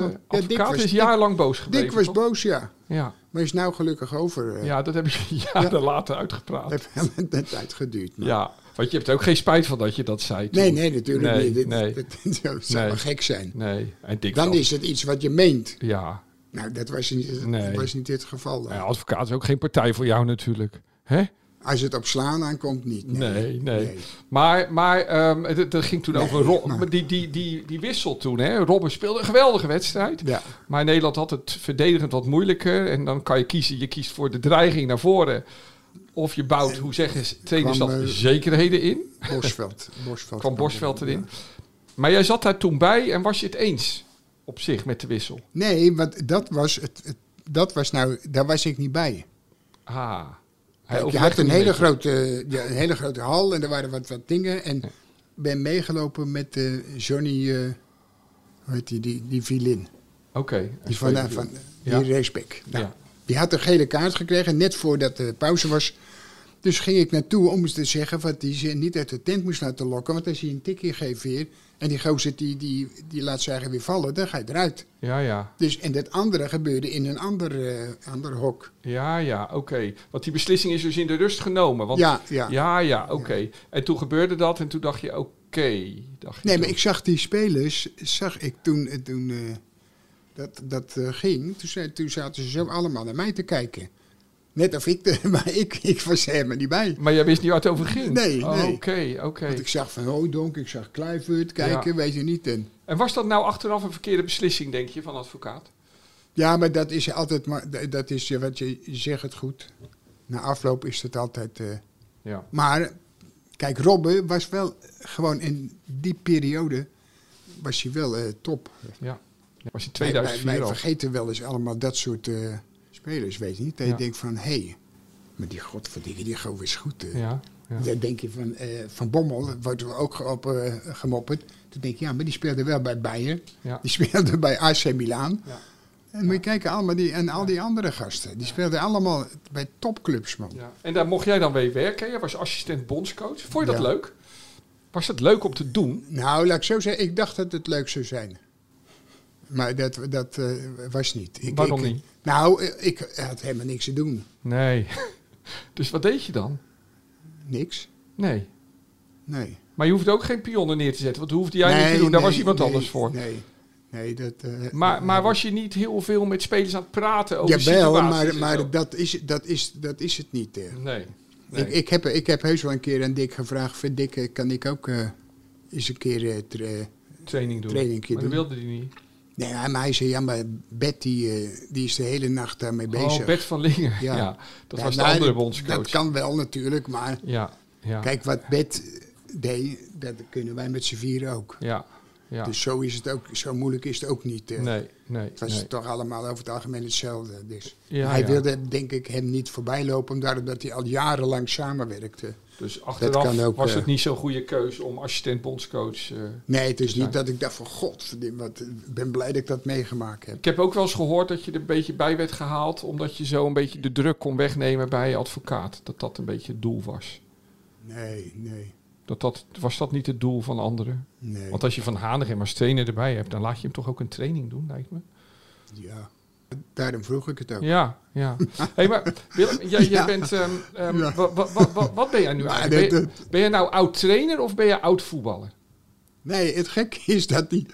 is jarenlang boos gebleven. Dick was boos, ja. Maar is nou gelukkig over. Ja, dat heb ik jaren later uitgepraat. Dat heeft een tijd geduurd. Maar. Ja, want je hebt ook geen spijt van dat je dat zei. Toen. Nee, natuurlijk niet. Dat zou maar gek zijn. Nee. En Dick dan is het iets wat je meent. Ja. Nou, dat was niet dit geval. Dan. Ja, advocaat is ook geen partij voor jou natuurlijk. Hè? Als het op slaan aankomt, niet. Nee. Maar dat ging toen over die wissel toen. Hè? Robben speelde een geweldige wedstrijd. Ja. Maar Nederland had het verdedigend wat moeilijker. En dan kan je kiezen. Je kiest voor de dreiging naar voren. Of je bouwt, zekerheden in. Bosveld. Kwam Bosveld erin. Ja. Maar jij zat daar toen bij en was je het eens op zich met de wissel? Nee, want daar was ik niet bij. Ah. Je had een hele grote hal en er waren wat dingen. En ben meegelopen met Johnny, hoe heet die violin. Oké. Die van die raceback. Nou, die had een gele kaart gekregen, net voordat de pauze was. Dus ging ik naartoe om eens te zeggen wat hij ze niet uit de tent moest laten lokken. Want als hij een tikje geeft weer en die gozer die laat ze eigenlijk weer vallen, dan ga je eruit. Ja, ja. Dus, en dat andere gebeurde in een ander hok. Ja, ja, oké. Okay. Want die beslissing is dus in de rust genomen. Want, ja, ja. Ja, ja, oké. Okay. Ja. En toen gebeurde dat en toen dacht je, oké. Okay, nee, maar ik zag die spelers, toen dat ging. Toen zaten ze zo allemaal naar mij te kijken. Net of ik, maar ik was helemaal niet bij. Maar jij wist niet waar het over ging? Nee. Oké. Want ik zag van Hoedonk, ik zag Kluivert kijken, ja. Weet je niet. En was dat nou achteraf een verkeerde beslissing, denk je, van advocaat? Ja, maar dat is altijd, dat is wat je zegt het goed. Na afloop is het altijd... Ja. Maar, kijk, Robben was wel gewoon in die periode, was hij wel top. Ja, was in 2004 wij vergeten wel eens allemaal dat soort... spelers, weet je niet, dat je denkt van, hé, maar die godverdikke, die gewoon is goed. Ja, ja. Dan denk je van Bommel, wordt er ook op gemopperd. Toen denk je, ja, maar die speelde wel bij Bayern. Ja. Die speelde bij AC Milan. Ja. En moet je kijken, allemaal die andere gasten. Die speelden allemaal bij topclubs, man. Ja. En daar mocht jij dan mee werken. Je was assistent bondscoach. Vond je dat leuk? Was dat leuk om te doen? Nou, laat ik zo zeggen, ik dacht dat het leuk zou zijn. Maar dat was niet. Waarom niet? Nou, ik had helemaal niks te doen. Nee. Dus wat deed je dan? Niks. Nee. Maar je hoeft ook geen pionnen neer te zetten. Want dat hoefde jij niet te doen. Daar was iemand anders voor. Nee. Maar was je niet heel veel met spelers aan het praten over situaties? Jawel, maar dat is het niet. Nee. Ik heb heus wel een keer aan Dick gevraagd. Van Dick, kan ik ook eens een keer training doen? Maar dat wilde hij niet. Nee, maar hij zei, ja, maar Bert die is de hele nacht daarmee bezig. Oh, Bert van Linger. Ja. Dat was de andere bondscoach. Dat kan wel natuurlijk, maar kijk, wat Bert deed, dat kunnen wij met z'n vieren ook. Ja. Dus zo is het ook, zo moeilijk is het ook niet. Nee. Het was toch allemaal over het algemeen hetzelfde. Dus. Ja, hij wilde, denk ik, hem niet voorbij lopen, omdat hij al jarenlang samenwerkte. Dus achteraf ook, was het niet zo'n goede keuze om assistent bondscoach nee, het is niet dat ik dacht van god, ik ben blij dat ik dat meegemaakt heb. Ik heb ook wel eens gehoord dat je er een beetje bij werd gehaald, omdat je zo een beetje de druk kon wegnemen bij je advocaat. Dat een beetje het doel was. Nee. Was dat niet het doel van anderen? Nee. Want als je Van Hanegem als trainer erbij hebt, dan laat je hem toch ook een training doen, lijkt me. Ja. Daarom vroeg ik het ook. Ja. Hey, maar Willem, jij bent... Wat ben jij nu eigenlijk? Ben je nou oud-trainer of ben je oud-voetballer? Nee, het gekke is dat die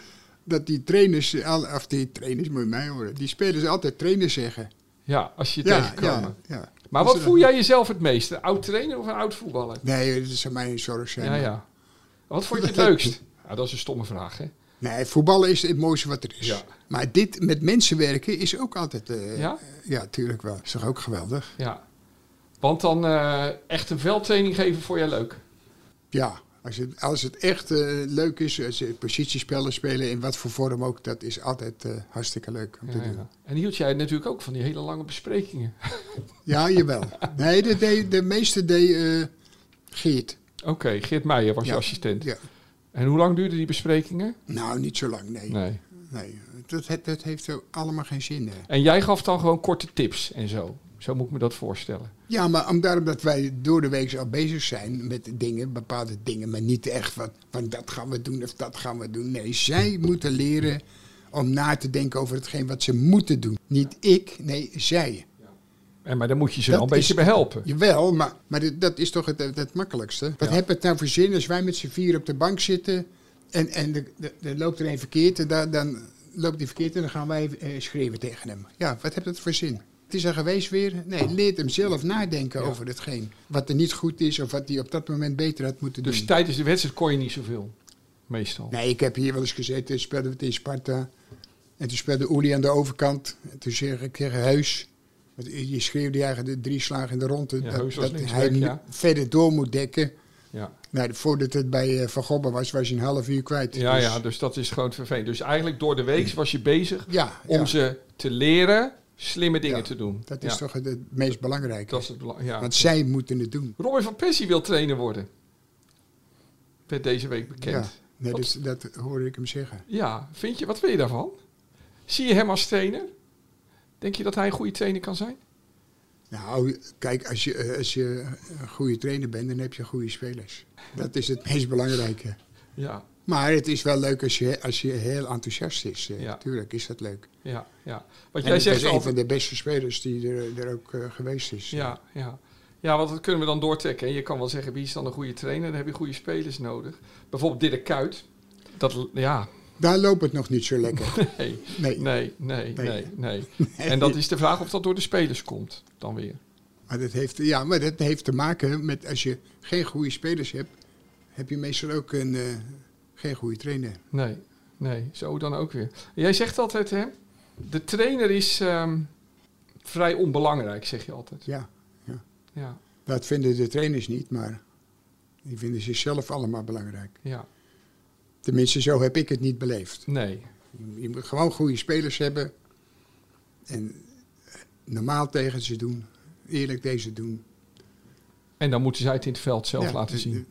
trainers... Of die trainers, moet je mij horen. Die spelers altijd trainers zeggen. Ja, als je tegenkomen. Ja. Maar wat voel jij jezelf het meeste? Oud-trainer of een oud-voetballer? Nee, dat zou mij een zorg zijn. Ja. Wat vond je het leukst? Nou, dat is een stomme vraag, hè? Nee, voetballen is het mooiste wat er is. Ja. Maar dit met mensen werken is ook altijd... ja, tuurlijk wel. Is toch ook geweldig? Ja. Want dan echt een veldtraining geven voor jij leuk? Ja, als het echt leuk is, als je positiespellen spelen, in wat voor vorm ook, dat is altijd hartstikke leuk om te doen. Ja. En hield jij natuurlijk ook van die hele lange besprekingen? Ja, jawel. Nee, de meeste deed Geert. Oké, Geert Meijer was je assistent. Ja. En hoe lang duurden die besprekingen? Nou, niet zo lang, nee. Dat heeft allemaal geen zin. Hè. En jij gaf dan gewoon korte tips en zo? Zo moet ik me dat voorstellen. Ja, maar daarom dat wij door de week al bezig zijn met dingen, bepaalde dingen, maar niet echt van dat gaan we doen of dat gaan we doen. Nee, zij moeten leren om na te denken over hetgeen wat ze moeten doen. Niet ik, nee, zij. Maar dan moet je ze wel een beetje behelpen. Jawel, maar dat is toch het makkelijkste. Wat heb het nou voor zin als wij met z'n vier op de bank zitten en er loopt er een verkeerd en dan loopt die verkeerd en dan gaan wij schreeuwen tegen hem. Ja, wat heeft dat voor zin? Het is er geweest weer. Nee, leert hem zelf nadenken over hetgeen wat er niet goed is of wat hij op dat moment beter had moeten doen. Dus tijdens de wedstrijd kon je niet zoveel, meestal? Nee, ik heb hier wel eens gezeten, speelden we het in Sparta en toen speelde Uli aan de overkant en toen zeg ik tegen Heus... Je schreeuwde eigenlijk 3 slagen in de ronde. Ja, dat hij verder door moet dekken. Ja. Nou, voordat het bij Van Gobben was je een half uur kwijt. Ja, dus, dus dat is gewoon vervelend. Dus eigenlijk door de week was je bezig om ze te leren slimme dingen te doen. Dat is toch het meest belangrijke. Dat is het want zij moeten het doen. Robin van Persie wil trainer worden. Werd deze week bekend. Ja. Nee, dat hoorde ik hem zeggen. Ja, vind je, wat wil je daarvan? Zie je hem als trainer? Denk je dat hij een goede trainer kan zijn? Nou, kijk, als je een goede trainer bent, dan heb je goede spelers. Dat is het meest belangrijke. Ja. Maar het is wel leuk als je heel enthousiast is. Natuurlijk is dat leuk. Ja, ja. Want jij zegt is een van de beste spelers die er ook geweest is. Ja, ja. Ja, want dat kunnen we dan doortrekken. Je kan wel zeggen, wie is dan een goede trainer? Dan heb je goede spelers nodig. Bijvoorbeeld Dirk Kuyt. Dat, ja. Daar loopt het nog niet zo lekker. Nee. En dat is de vraag of dat door de spelers komt dan weer. Maar dat heeft te maken met, als je geen goede spelers hebt, heb je meestal ook geen goede trainer. Nee, zo dan ook weer. Jij zegt altijd, hè, de trainer is vrij onbelangrijk, zeg je altijd. Ja. Dat vinden de trainers niet, maar die vinden zichzelf allemaal belangrijk. Ja. Tenminste, zo heb ik het niet beleefd. Nee. Je moet gewoon goede spelers hebben. En normaal tegen ze doen. Eerlijk deze doen. En dan moeten zij het in het veld zelf laten zien.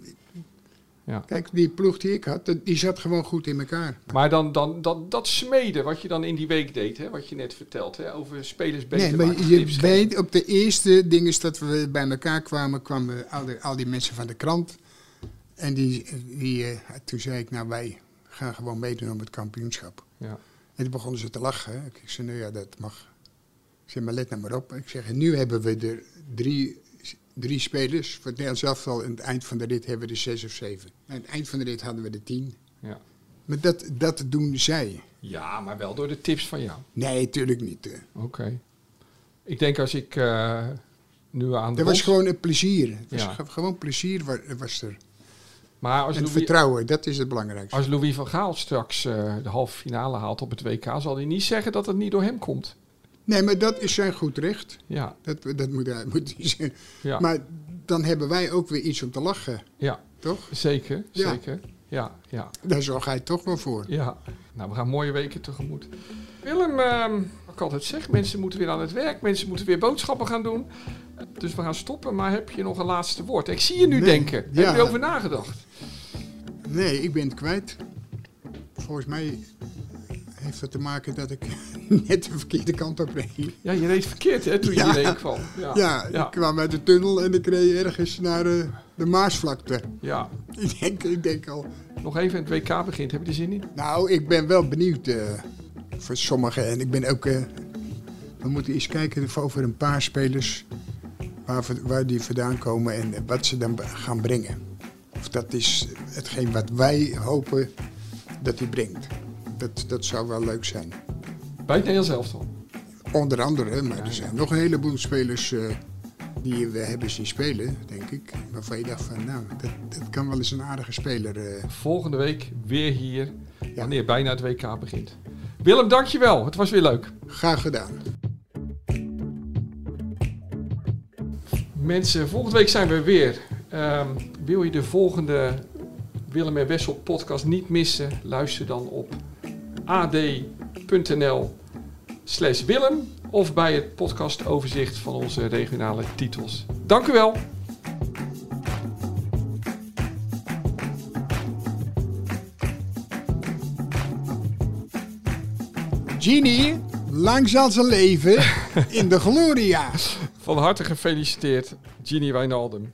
Ja. Kijk, die ploeg die ik had, die zat gewoon goed in elkaar. Maar dan dat smeden wat je dan in die week deed, hè, wat je net vertelt, hè, over spelers beter maken. Nee, maar je weet, op de eerste ding is dat we bij elkaar kwamen al die mensen van de krant. En toen zei ik, nou, wij gaan gewoon meedoen om het kampioenschap. Ja. En toen begonnen ze te lachen. Ik zei, nou ja, dat mag. Ik zei, maar let nou maar op. Ik zeg, nu hebben we er drie spelers. Voor het Nederlands elftal, aan het eind van de rit hebben we er 6 of 7. Aan het eind van de rit hadden we er 10. Ja. Maar dat doen zij. Ja, maar wel door de tips van jou. Nee, tuurlijk niet. Oké. Ik denk als ik nu aan de... Dat was gewoon een plezier. Gewoon plezier was er. Maar als vertrouwen, dat is het belangrijkste. Als Louis van Gaal straks de halve finale haalt op het WK... zal hij niet zeggen dat het niet door hem komt. Nee, maar dat is zijn goed recht. Ja. Dat moet hij zeggen. Ja. Maar dan hebben wij ook weer iets om te lachen. Ja, toch? Zeker. Ja. Daar zorg hij toch wel voor. Ja, nou, we gaan mooie weken tegemoet. Willem, wat ik altijd zeg, mensen moeten weer aan het werk. Mensen moeten weer boodschappen gaan doen. Dus we gaan stoppen, maar heb je nog een laatste woord? Ik zie je nu denken. Ja. Heb je erover nagedacht? Nee, ik ben het kwijt. Volgens mij heeft dat te maken dat ik net de verkeerde kant op reed. Ja, je reed verkeerd, hè, toen je hierheen kwam. Ja, ik kwam uit de tunnel en ik reed ergens naar de Maasvlakte. Ja. Ik denk al... Nog even, het WK begint. Heb je er zin in? Nou, ik ben wel benieuwd voor sommigen. En ik ben ook... we moeten eens kijken over een paar spelers... Waar die vandaan komen en wat ze dan gaan brengen. Of dat is hetgeen wat wij hopen dat hij brengt. Dat zou wel leuk zijn. Bij het Nederlands elftal? Onder andere, maar er zijn nog een heleboel spelers die we hebben zien spelen, denk ik. Waarvan je dacht van, nou, dat kan wel eens een aardige speler. Volgende week weer hier, wanneer bijna het WK begint. Willem, dankjewel. Het was weer leuk. Graag gedaan. Mensen, volgende week zijn we weer. Wil je de volgende Willem en Wessel podcast niet missen? Luister dan op ad.nl/Willem of bij het podcastoverzicht van onze regionale titels. Dank u wel. Gini, lang zal ze leven in de gloria. Van harte gefeliciteerd, Gini Wijnaldum.